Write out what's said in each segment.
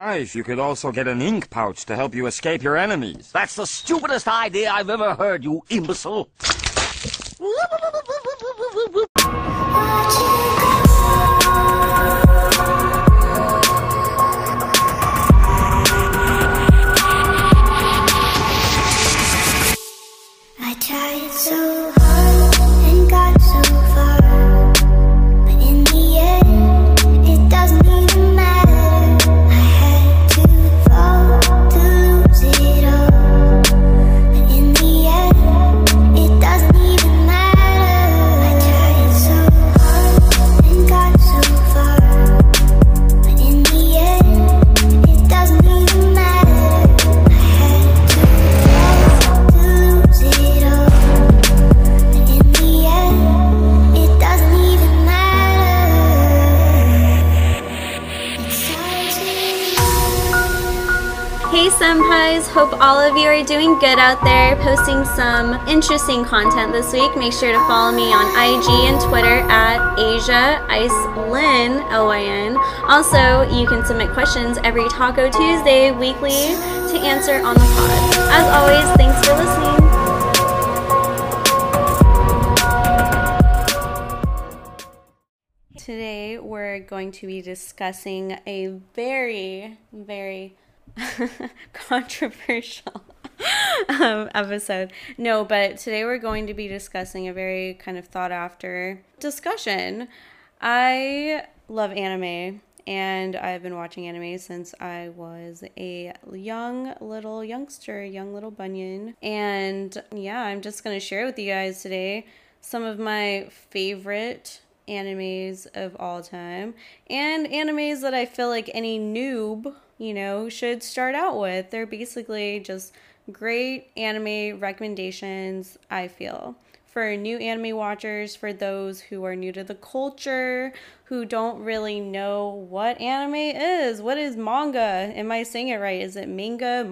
If you could also get an ink pouch to help you escape your enemies. That's the stupidest idea I've ever heard, you imbecile. I tried so hard and got so far, but in the end, it doesn't even matter. I had to fall to lose it all, but in the end, it doesn't even matter. I tried so hard and got so far, but in the end, it doesn't even matter. I had to fall to lose it all. Hey Senpais, hope all of you are doing good out there, posting some interesting content this week. Make sure to follow me on IG and Twitter at Asia Ice Lyn, L-Y-N. Also, you can submit questions every Taco Tuesday weekly to answer on the pod. As always, thanks for listening. Today we're going to be discussing a very, very controversial episode. No, but today we're going to be discussing a very kind of thought after discussion. I love anime and I've been watching anime since I was a young little bunyan. And yeah, I'm just going to share with you guys today some of my favorite animes of all time and animes that I feel like any noob, you know, should start out with. They're basically just great anime recommendations, I feel, for new anime watchers, for those who are new to the culture, who don't really know what anime is. What is manga? Am I saying it right? Is it manga?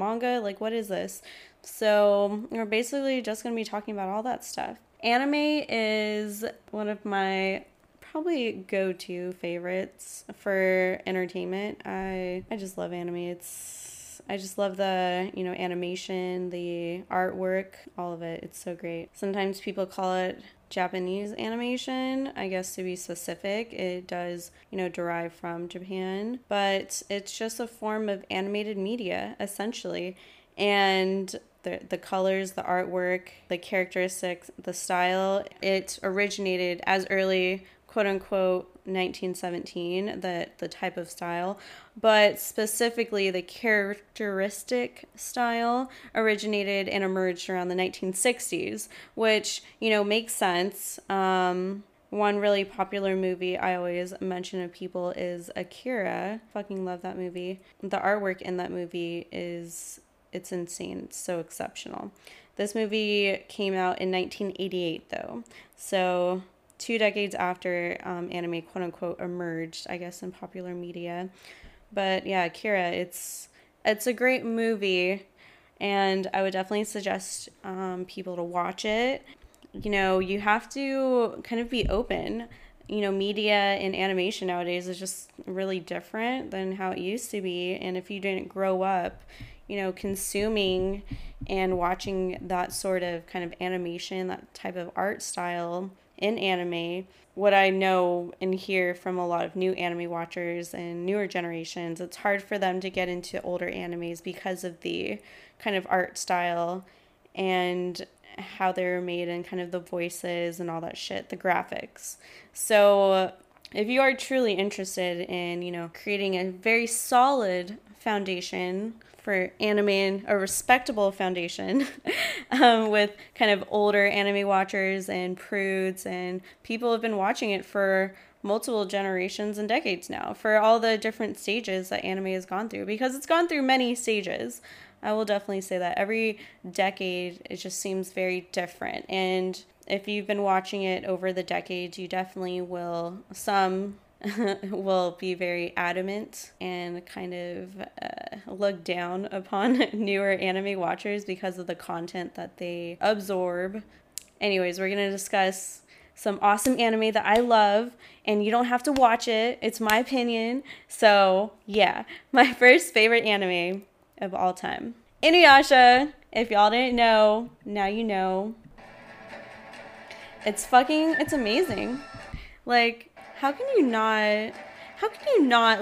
Like, what is this? So we're basically just going to be talking about all that stuff. Anime is one of my probably go-to favorites for entertainment. I just love anime. I just love the, you know, animation, the artwork, all of it. It's so great. Sometimes people call it Japanese animation, I guess, to be specific. It does, you know, derive from Japan, but it's just a form of animated media, essentially. And the colors, the artwork, the characteristics, the style, it originated as early, quote-unquote, 1917, the type of style, but specifically the characteristic style originated and emerged around the 1960s, which, you know, makes sense. One really popular movie I always mention to people is Akira. Fucking love that movie. The artwork in that movie is... it's insane. It's so exceptional. This movie came out in 1988, though. So 2 decades after anime, quote-unquote, emerged, I guess, in popular media. But yeah, Akira, it's a great movie, and I would definitely suggest people to watch it. You know, you have to kind of be open. You know, media and animation nowadays is just really different than how it used to be, and if you didn't grow up, you know, consuming and watching that sort of kind of animation, that type of art style in anime, what I know and hear from a lot of new anime watchers and newer generations, it's hard for them to get into older animes because of the kind of art style and how they're made and kind of the voices and all that shit, the graphics. So if you are truly interested in, you know, creating a very solid foundation for anime, and a respectable foundation with kind of older anime watchers and prudes and people have been watching it for multiple generations and decades now, for all the different stages that anime has gone through, because it's gone through many stages. I will definitely say that every decade it just seems very different, and if you've been watching it over the decades, you definitely will, some will be very adamant and kind of look down upon newer anime watchers because of the content that they absorb. Anyways, we're going to discuss some awesome anime that I love, and you don't have to watch it. It's my opinion. So yeah, my first favorite anime of all time, Inuyasha. If y'all didn't know, now you know. It's amazing. Like, how can you not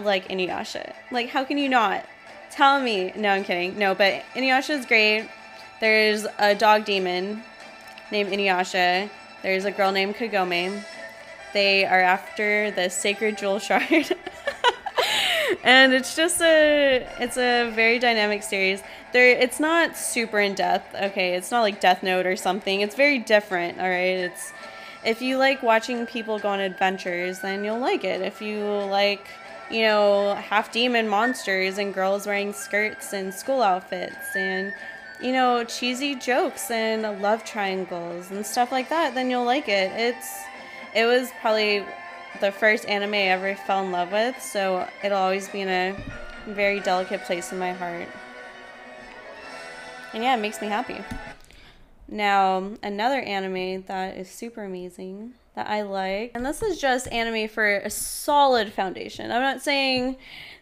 like Inuyasha? Like, how can you not? Tell me. No, I'm kidding. No, but Inuyasha is great. There's a dog demon named Inuyasha. There's a girl named Kagome. They are after the sacred jewel shard. And it's a very dynamic series. It's not super in depth, okay? It's not like Death Note or something. It's very different, all right? If you like watching people go on adventures, then you'll like it. If you like, you know, half demon monsters and girls wearing skirts and school outfits and, you know, cheesy jokes and love triangles and stuff like that, then you'll like it. It was probably the first anime I ever fell in love with, so it'll always be in a very delicate place in my heart. And yeah, it makes me happy. Now, another anime that is super amazing that I like, and this is just anime for a solid foundation. I'm not saying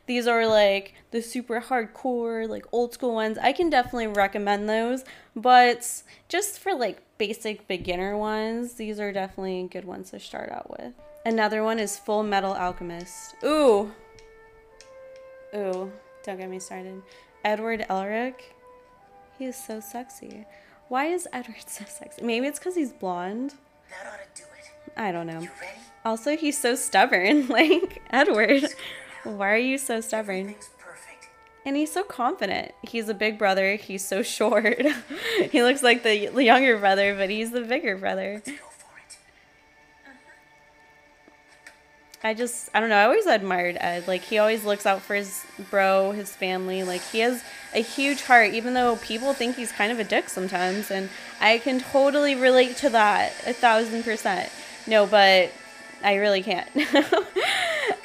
these are like the super hardcore, like old school ones. I can definitely recommend those, but just for like basic beginner ones, these are definitely good ones to start out with. Another one is Fullmetal Alchemist. Ooh, don't get me started. Edward Elric, he is so sexy. Why is Edward so sexy? Maybe it's because he's blonde. That ought to do it. I don't know. Also, he's so stubborn. Like, Edward, why are you so stubborn? And he's so confident. He's a big brother. He's so short. He looks like the younger brother, but he's the bigger brother. I don't know, I always admired Ed. Like, he always looks out for his bro, his family. Like, he has a huge heart, even though people think he's kind of a dick sometimes, and I can totally relate to that 1,000%. No, but I really can't.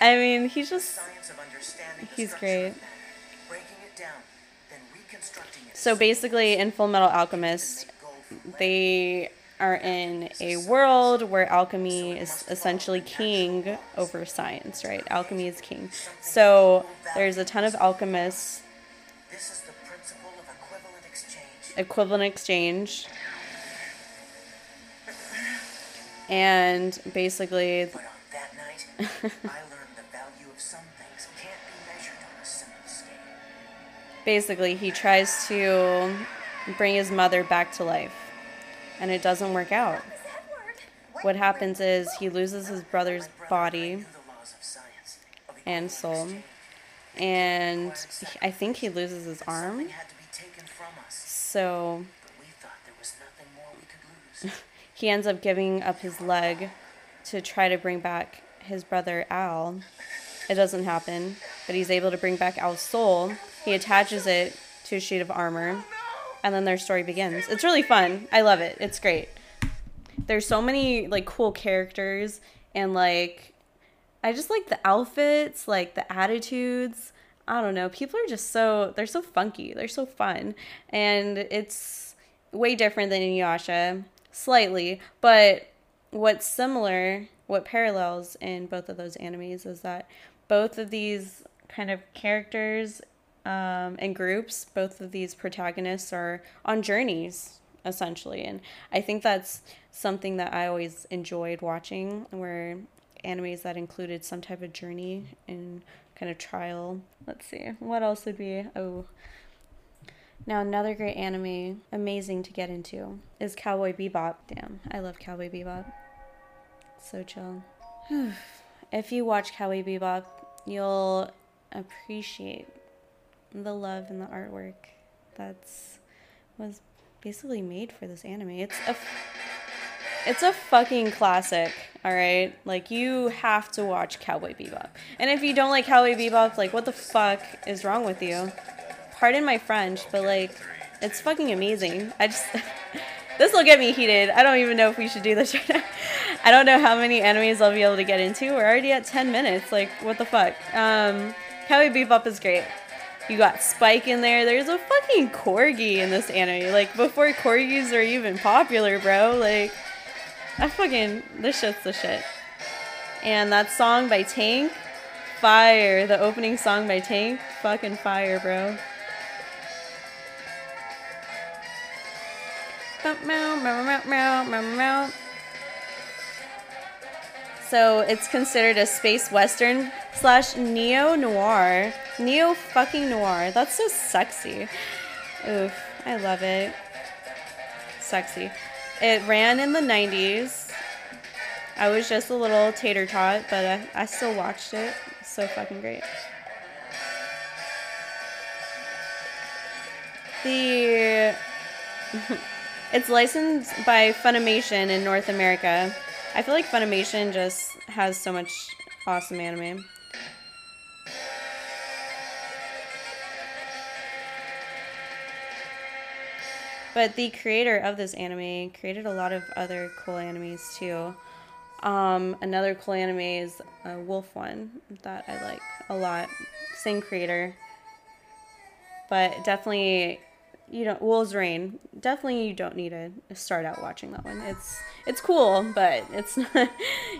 I mean, he's just, he's great. So basically, in Fullmetal Alchemist, they are in a world where alchemy is essentially king over science, right? Alchemy is king. So there's a ton of alchemists. This is the principle of equivalent exchange. And basically, but on that night, I learned the value of some things can't be measured on a simple scale. Basically, he tries to bring his mother back to life, and it doesn't work out. What happens is he loses his brother's body and soul, and I think he loses his arm. So he ends up giving up his leg to try to bring back his brother Al. It doesn't happen, but he's able to bring back Al's soul. He attaches it to a sheet of armor, and then their story begins. It's really fun. I love it. It's great. There's so many like cool characters, and like, I just like the outfits, like the attitudes. I don't know. People are just they're so funky. They're so fun. And it's way different than Inuyasha, slightly, but what parallels in both of those animes is that both of these kind of characters and groups, both of these protagonists are on journeys, essentially. And I think that's something that I always enjoyed watching, were animes that included some type of journey and kind of trial. Let's see, what else would be? Now another great anime, amazing to get into, is Cowboy Bebop. Damn, I love Cowboy Bebop. So chill. If you watch Cowboy Bebop, you'll appreciate the love and the artwork was basically made for this anime. It's a fucking classic, all right? Like, you have to watch Cowboy Bebop. And if you don't like Cowboy Bebop, like, what the fuck is wrong with you? Pardon my French, but like, it's fucking amazing. This will get me heated. I don't even know if we should do this right now. I don't know how many animes I'll be able to get into. We're already at 10 minutes. Like, what the fuck? Cowboy Bebop is great. You got Spike in there. There's a fucking corgi in this anime. Like, before corgis are even popular, bro. Like, I fucking, this shit's the shit. And that song by Tank, fire. The opening song by Tank, fucking fire, bro. So it's considered a space western slash neo-noir. Neo-fucking-noir. That's so sexy. Oof. I love it. Sexy. It ran in the 90s. I was just a little tater tot, but I still watched it. It's so fucking great. The... It's licensed by Funimation in North America. I feel like Funimation just has so much awesome anime. But the creator of this anime created a lot of other cool animes too. Another cool anime is a wolf one that I like a lot. Same creator. But definitely... You don't, Wolf's Rain. Definitely, you don't need to start out watching that one. It's cool, but it's not.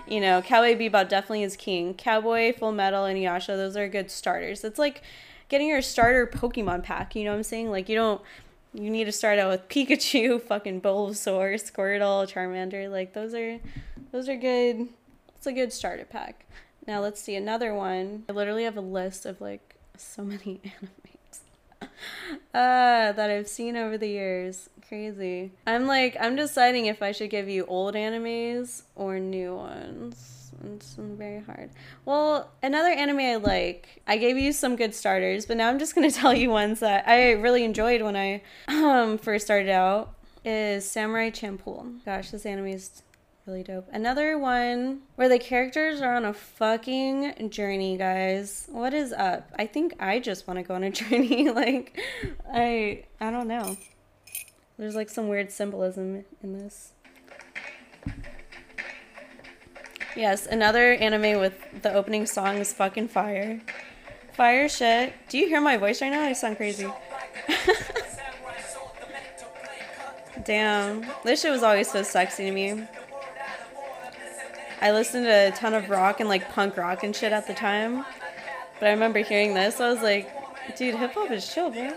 You know, Cowboy Bebop definitely is king. Cowboy, Fullmetal, and Inuyasha, those are good starters. It's like getting your starter Pokemon pack. You know what I'm saying? Like you need to start out with Pikachu, fucking Bulbasaur, Squirtle, Charmander. Like those are good. It's a good starter pack. Now let's see another one. I literally have a list of like so many anime. That I've seen over the years. Crazy. I'm deciding if I should give you old animes or new ones. It's very hard. Well, another anime I like, I gave you some good starters, but now I'm just gonna tell you ones that I really enjoyed when I first started out, is Samurai Champloo. Gosh, this anime is really dope. Another one where the characters are on a fucking journey, guys. What is up? I think I just want to go on a journey. Like, I don't know. There's like some weird symbolism in this. Yes, another anime with the opening song is fucking fire. Fire shit. Do you hear my voice right now? I sound crazy. Damn. This shit was always so sexy to me. I listened to a ton of rock and like punk rock and shit at the time, but I remember hearing this, I was like, dude, hip hop is chill, bro.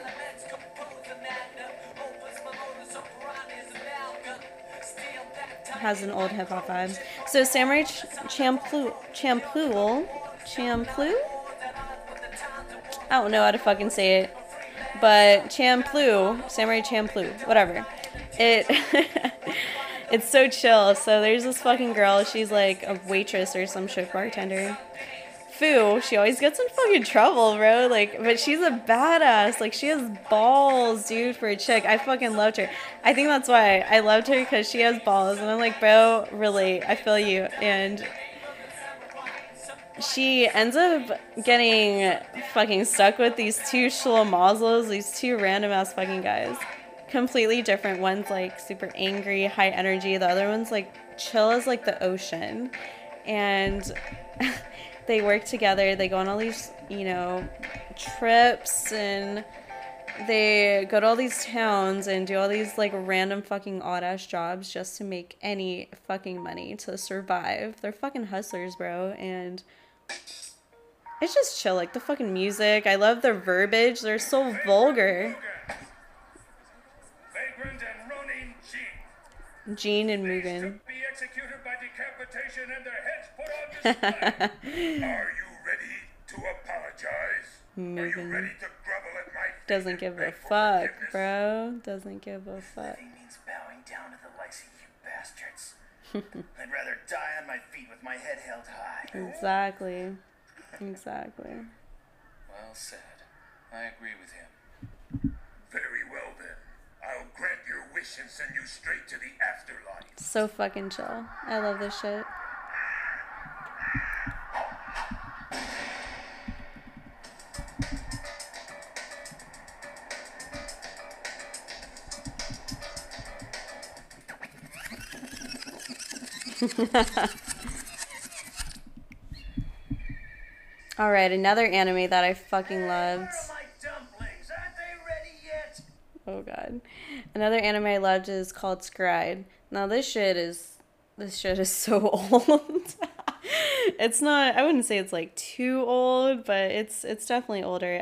Has an old hip hop vibe. So Samurai Champloo? I don't know how to fucking say it, but Champloo, Samurai Champloo, whatever. It's so chill. So there's this fucking girl. She's like a waitress or some shit, bartender. Foo. She always gets in fucking trouble, bro. Like, but she's a badass. Like, she has balls, dude, for a chick. I fucking loved her. I think that's why I loved her, because she has balls. And I'm like, bro, relate. I feel you. And she ends up getting fucking stuck with these two schlamazzles, these two random ass fucking guys. Completely different. One's like super angry, high energy, the other one's like chill as like the ocean, and they work together, they go on all these, you know, trips, and they go to all these towns and do all these like random fucking odd ass jobs just to make any fucking money to survive. They're fucking hustlers, bro, and it's just chill. Like the fucking music, I love their verbiage, they're so vulgar. Jin and Mugen. Be executed by decapitation and their heads put on display. Are you ready to apologize? Mugen. Are you ready to grovel at my feet? Doesn't give a fuck, bro. Doesn't give a fuck. Living means bowing down to the likes of you bastards. I'd rather die on my feet with my head held high. Exactly. Exactly. Well said. I agree with him. Very well then. I'll grant your wish and send you straight to the afterlife. So fucking chill. I love this shit. Alright, another anime that I fucking loved. Oh god. Another anime I loved is called .hack//Sign. Now this shit is This shit is so old. It's not, I wouldn't say it's like too old, but it's definitely older.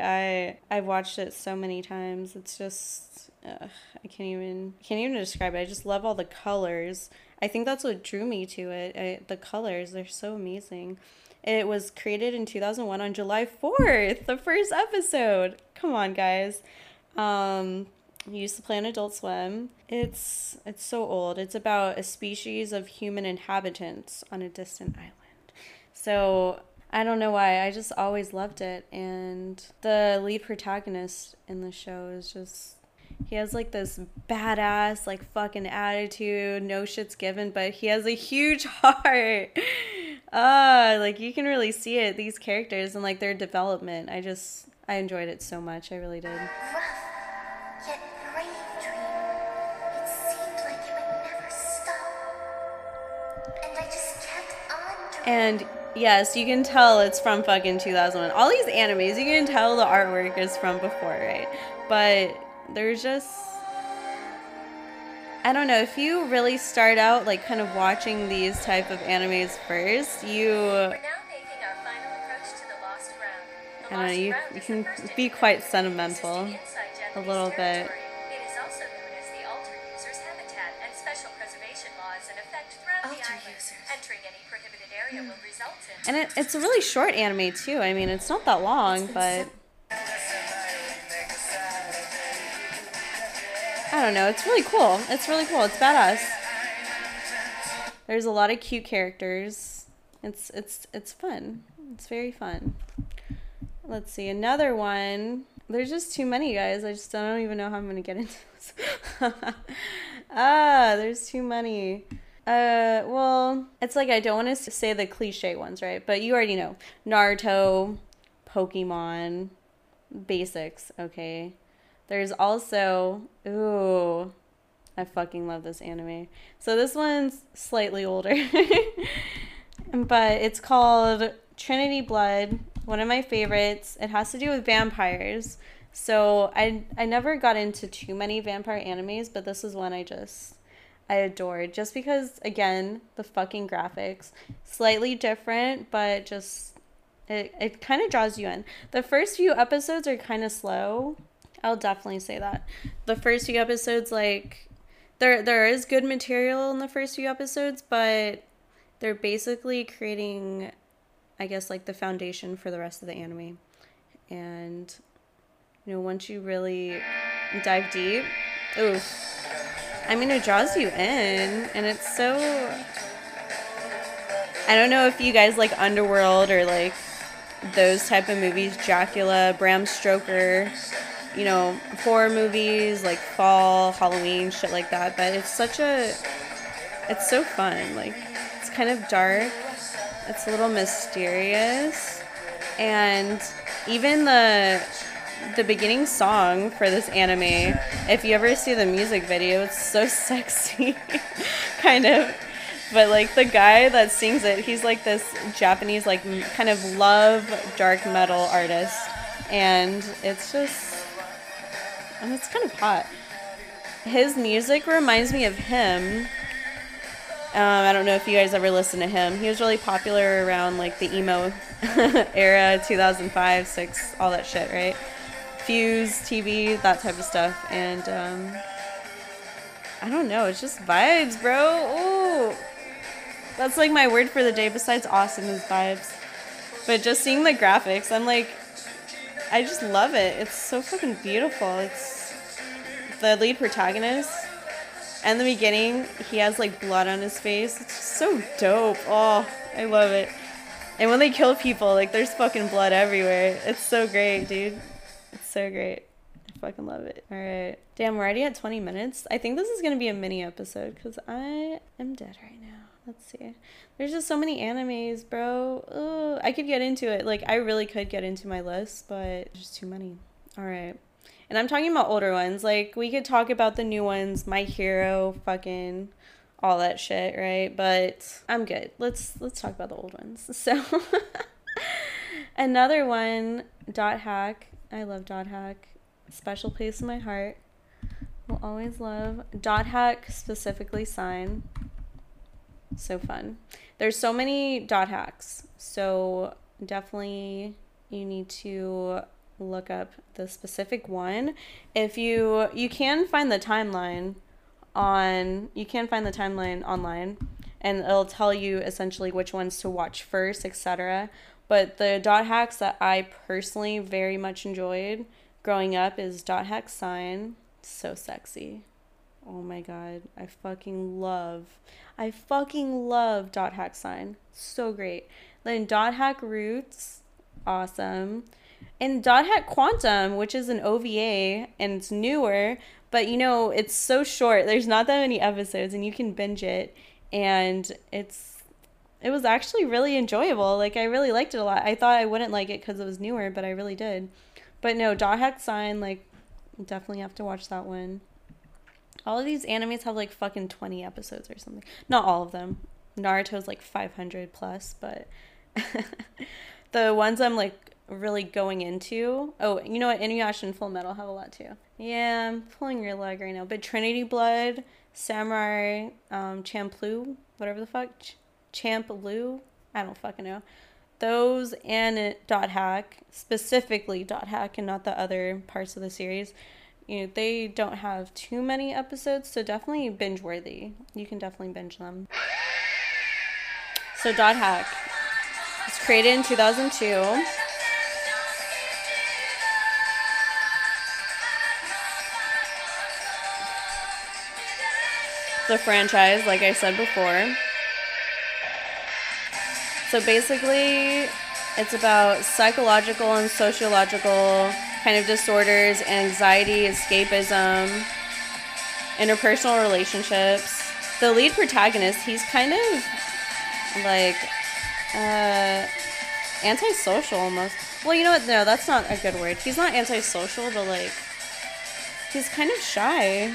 I've watched it so many times. It's just, I can't even describe it. I just love all the colors. I think that's what drew me to it. The colors, they're so amazing. It was created in 2001 on July 4th, the first episode. Come on, guys. We used to play on Adult Swim. It's so old. It's about a species of human inhabitants on a distant island. So I don't know why. I just always loved it. And the lead protagonist in the show is just... He has like this badass, like fucking attitude, no shit's given, but he has a huge heart. Like you can really see it, these characters and like their development. I enjoyed it so much. I really did. Yet brave dream. It seemed like it would never stop. And I just kept on dreaming. And yes, you can tell it's from fucking 2001. All these animes, you can tell the artwork is from before, right? But there's just, I don't know, if you really start out like kind of watching these type of animes first, you you can be quite sentimental. A little bit. It is also known as the Alter Users Habitat, and special preservation laws in effect throughout the island. Entering any prohibited area will result in... And it's a really short anime, too. I mean, it's not that long, but... I don't know. It's really cool. It's really cool. It's badass. There's a lot of cute characters. It's fun. It's very fun. Let's see. Another one... There's just too many, guys. I just don't even know how I'm going to get into this. There's too many. Well, it's like I don't want to say the cliche ones, right? But you already know. Naruto, Pokemon, basics, okay? There's also... Ooh, I fucking love this anime. So this one's slightly older. But it's called Trinity Blood. One of my favorites. It has to do with vampires. So I never got into too many vampire animes, but this is one I adored. Just because, again, the fucking graphics. Slightly different, but just it kind of draws you in. The first few episodes are kind of slow. I'll definitely say that. The first few episodes, like, there is good material in the first few episodes, but they're basically creating... I guess like the foundation for the rest of the anime. And you know, once you really dive deep, I mean, it draws you in, and it's so, I don't know if you guys like Underworld or like those type of movies, Dracula, Bram Stoker, you know, horror movies like Fall, Halloween, shit like that, but it's so fun. Like, it's kind of dark. It's a little mysterious, and even the beginning song for this anime, if you ever see the music video, it's so sexy, kind of, but like the guy that sings it, he's like this Japanese, like kind of love dark metal artist, and it's just, and it's kind of hot. His music reminds me of him. I don't know if you guys ever listen to him. He was really popular around like the emo era, 2005, 6, all that shit, right? Fuse, TV, that type of stuff. And I don't know, it's just vibes, bro. Ooh. That's like my word for the day besides awesome is vibes. But just seeing the graphics, I'm like, I just love it. It's so fucking beautiful. It's the lead protagonist. And the beginning, he has like blood on his face. It's just so dope. Oh, I love it. And when they kill people, like there's fucking blood everywhere. It's so great, dude. It's so great. I fucking love it. All right. Damn, we're already at 20 minutes. I think this is going to be a mini episode because I am dead right now. Let's see. There's just so many animes, bro. Ooh, I could get into it. Like, I really could get into my list, but there's too many. All right. And I'm talking about older ones. Like, we could talk about the new ones, My Hero, fucking all that shit, right? But I'm good. Let's talk about the old ones. So, another one, .hack. I love .hack. Special place in my heart. Will always love .hack//Sign. So fun. There's so many dot hacks. So definitely you need to look up the specific one. If you can find the timeline on, you can find the timeline online, and it'll tell you essentially which ones to watch first, etc. But the dot hacks that I personally very much enjoyed growing up is .hack//Sign. So sexy. Oh my god, I fucking love .hack//Sign. So great. Then .hack//Roots, awesome. And .hack//Quantum, which is an OVA, and it's newer, but you know, it's so short. There's not that many episodes, and you can binge it, and it was actually really enjoyable. Like, I really liked it a lot. I thought I wouldn't like it because it was newer, but I really did. But no, .hack//Sign, like, definitely have to watch that one. All of these animes have like fucking 20 episodes or something. Not all of them. Naruto's like 500 plus, but the ones I'm like really going into. Oh, you know what? Inuyasha and Fullmetal have a lot too. Yeah, I'm pulling your leg right now. But Trinity Blood, Samurai Champloo, whatever the fuck. Champloo? I don't fucking know. Those and .hack, specifically .hack and not the other parts of the series. You know, they don't have too many episodes, so definitely binge worthy. You can definitely binge them. So .hack was created in 2002. The franchise, like I said before. So basically, it's about psychological and sociological kind of disorders, anxiety, escapism, interpersonal relationships. The lead protagonist, he's kind of like antisocial almost. Well, you know what? No, that's not a good word. He's not antisocial, but like he's kind of shy,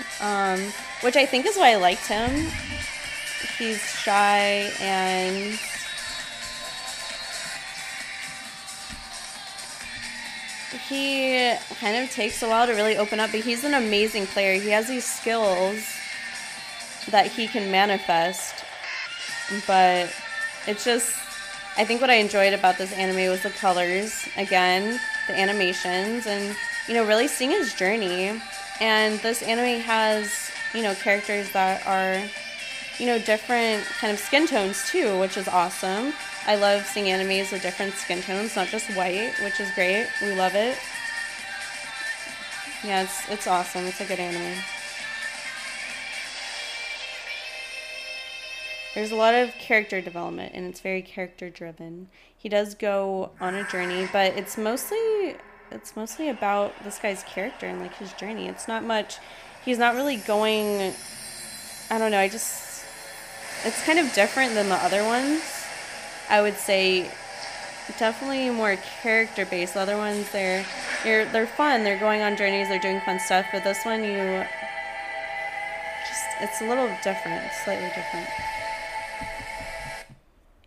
which I think is why I liked him. He's shy and he kind of takes a while to really open up, but he's an amazing player. He has these skills that he can manifest, but it's just, I think what I enjoyed about this anime was the colors, again, the animations, and, you know, really seeing his journey. And this anime has, you know, characters that are, you know, different kind of skin tones too, which is awesome. I love seeing animes with different skin tones, not just white, which is great. We love it. Yeah, it's awesome. It's a good anime. There's a lot of character development, and it's very character-driven. He does go on a journey, but it's mostly about this guy's character and, like, his journey. It's not much. He's not really going, I don't know, it's kind of different than the other ones. I would say definitely more character based. The other ones, they're fun. They're going on journeys. They're doing fun stuff. But this one, it's a little different, slightly different.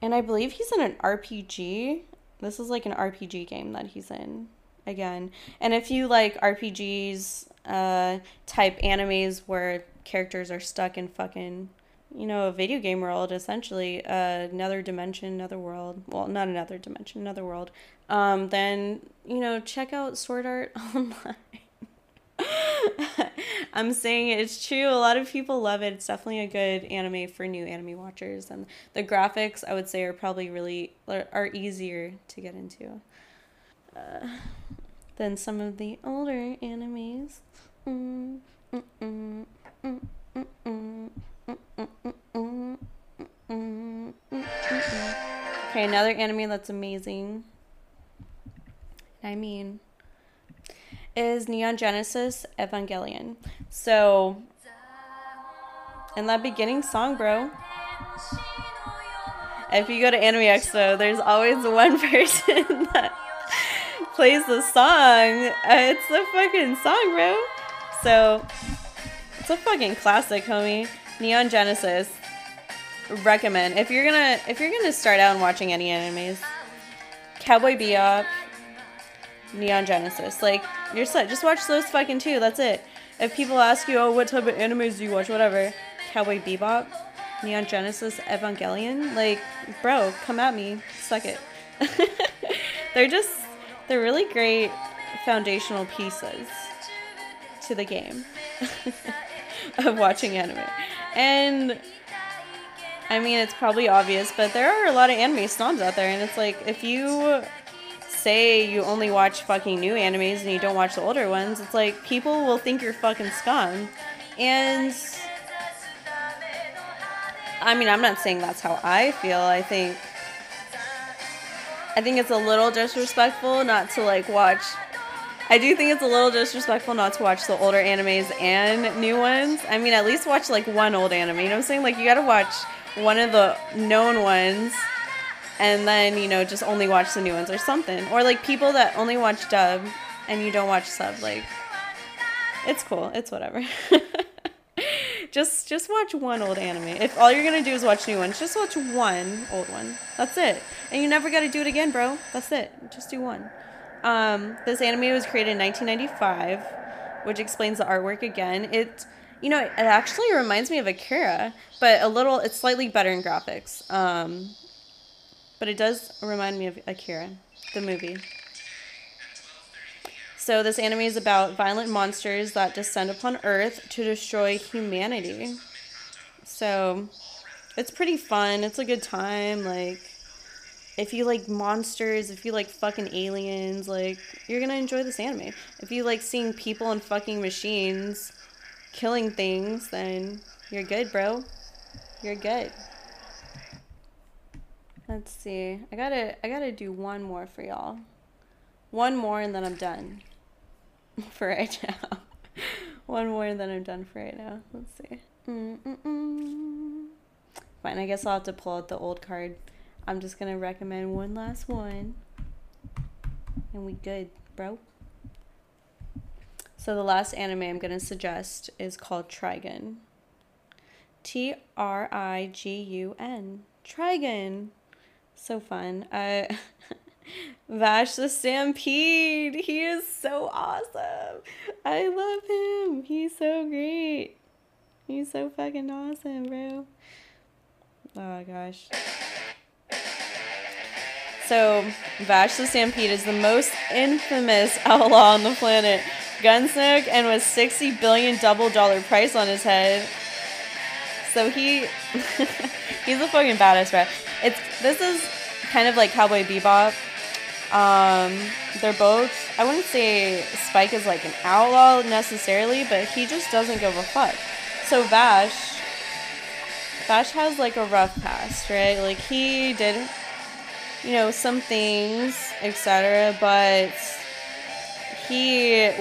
And I believe he's in an RPG. This is like an RPG game that he's in again. And if you like RPGs, type animes where characters are stuck in fucking, you know, a video game world, essentially, another dimension, another world, well, not another dimension, another world, then, you know, check out Sword Art Online. I'm saying it's true. A lot of people love it. It's definitely a good anime for new anime watchers, and the graphics, I would say, are probably really, are easier to get into than some of the older animes. Okay, another anime that's amazing, I mean, is Neon Genesis Evangelion. So, and that beginning song, bro. If you go to Anime Expo, there's always one person that plays the song. It's the fucking song, bro. So, it's a fucking classic, homie. Neon Genesis, recommend if you're gonna start out watching any animes. Cowboy Bebop, Neon Genesis, like, you're set. Just watch those fucking two. That's it. If people ask you, oh, what type of animes do you watch, whatever, Cowboy Bebop, Neon Genesis Evangelion. Like, bro, come at me. Suck it. They're really great foundational pieces to the game of watching anime. And I mean, it's probably obvious, but there are a lot of anime snobs out there, and it's like, if you say you only watch fucking new animes and you don't watch the older ones, it's like, people will think you're fucking scum. And I mean, I'm not saying that's how I feel. I think it's a little disrespectful not to like watch. I do think it's a little disrespectful not to watch the older animes and new ones. I mean, at least watch like one old anime, you know what I'm saying? Like, you gotta watch one of the known ones and then, you know, just only watch the new ones or something. Or like people that only watch dub and you don't watch sub, like, it's cool, it's whatever. Just watch one old anime. If all you're gonna do is watch new ones, just watch one old one. That's it. And you never gotta do it again, bro. That's it. Just do one. This anime was created in 1995, which explains the artwork again. It actually reminds me of Akira, but it's slightly better in graphics. But it does remind me of Akira, the movie. So this anime is about violent monsters that descend upon Earth to destroy humanity. So it's pretty fun. It's a good time. Like, if you like monsters, if you like fucking aliens, like, you're gonna enjoy this anime. If you like seeing people and fucking machines killing things, then you're good, bro. You're good. Let's see. I gotta do one more for y'all. One more and then I'm done for right now. One more and then I'm done for right now. Let's see. Fine, I guess I'll have to pull out the old card. I'm just gonna recommend one last one, and we good, bro. So the last anime I'm gonna suggest is called Trigun. T-R-I-G-U-N. Trigun. So fun. Vash the Stampede. He is so awesome. I love him. He's so great. He's so fucking awesome, bro. Oh gosh. So, Vash the Stampede is the most infamous outlaw on the planet. Gunsnook, and with $60 billion double-dollar price on his head. So he's a fucking badass, bro. This is kind of like Cowboy Bebop. They're both, I wouldn't say Spike is like an outlaw necessarily, but he just doesn't give a fuck. So Vash has like a rough past, right? Like, he did, you know, some things, etc. But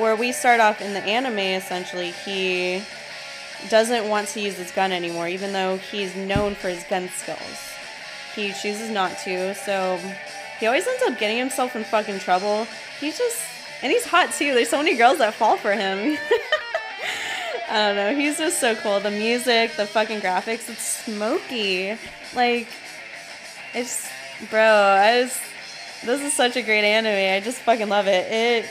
where we start off in the anime, essentially, he doesn't want to use his gun anymore, even though he's known for his gun skills. He chooses not to, so he always ends up getting himself in fucking trouble. And he's hot too. There's so many girls that fall for him. I don't know. He's just so cool. The music, the fucking graphics, it's smoky. Like, it's, bro, this is such a great anime. I just fucking love it. It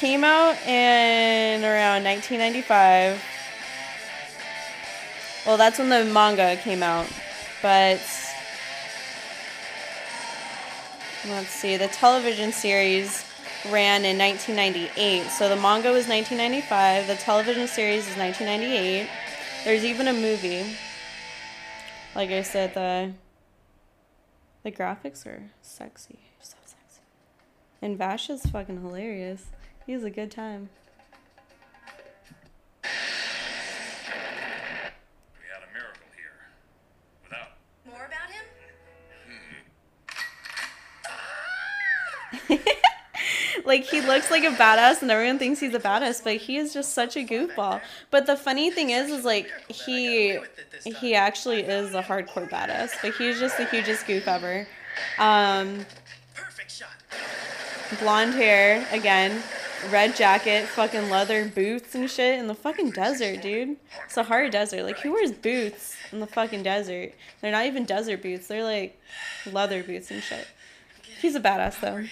came out in around 1995. Well, that's when the manga came out. But let's see, the television series ran in 1998. So the manga was 1995, the television series is 1998. There's even a movie. Like I said, the graphics are sexy. So sexy. And Vash is fucking hilarious. He's a good time. Like, he looks like a badass and everyone thinks he's a badass, but he is just such a goofball. But the funny thing is like, he actually is a hardcore badass, but he's just the hugest goof ever. Blonde hair, again, red jacket, fucking leather boots and shit in the fucking desert, dude. Sahara desert. Like, who wears boots in the fucking desert? They're not even desert boots. They're like leather boots and shit. He's a badass though.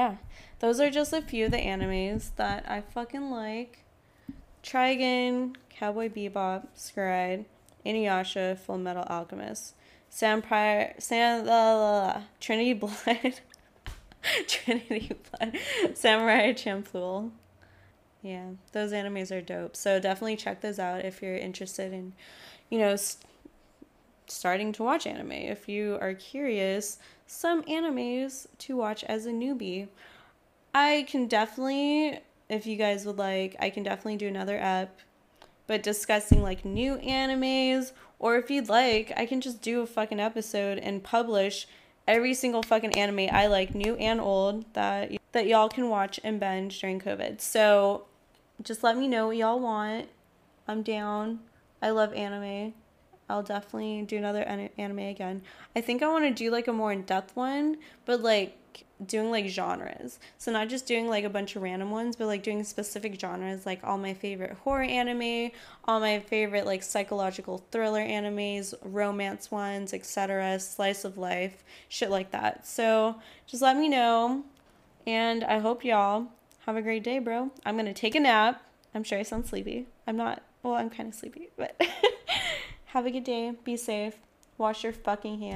Yeah, those are just a few of the animes that I fucking like. Trigun, Cowboy Bebop, s-CRY-ed, Inuyasha, Fullmetal Alchemist, Trinity Blood, Trinity Blood, Samurai Champloo. Yeah, those animes are dope. So definitely check those out if you're interested in, you know, starting to watch anime. If you are curious, some animes to watch as a newbie. I can definitely, if you guys would like, I can definitely do another app, but discussing like new animes, or if you'd like, I can just do a fucking episode and publish every single fucking anime I like, new and old, that y'all can watch and binge during COVID. So just let me know what y'all want. I'm down. I love anime. I'll definitely do another anime again. I think I want to do like a more in-depth one, but like doing like genres. So not just doing like a bunch of random ones, but like doing specific genres, like all my favorite horror anime, all my favorite like psychological thriller animes, romance ones, etc., slice of life, shit like that. So just let me know, and I hope y'all have a great day, bro. I'm gonna take a nap. I'm sure I sound sleepy. I'm not. Well, I'm kind of sleepy, but have a good day. Be safe. Wash your fucking hands.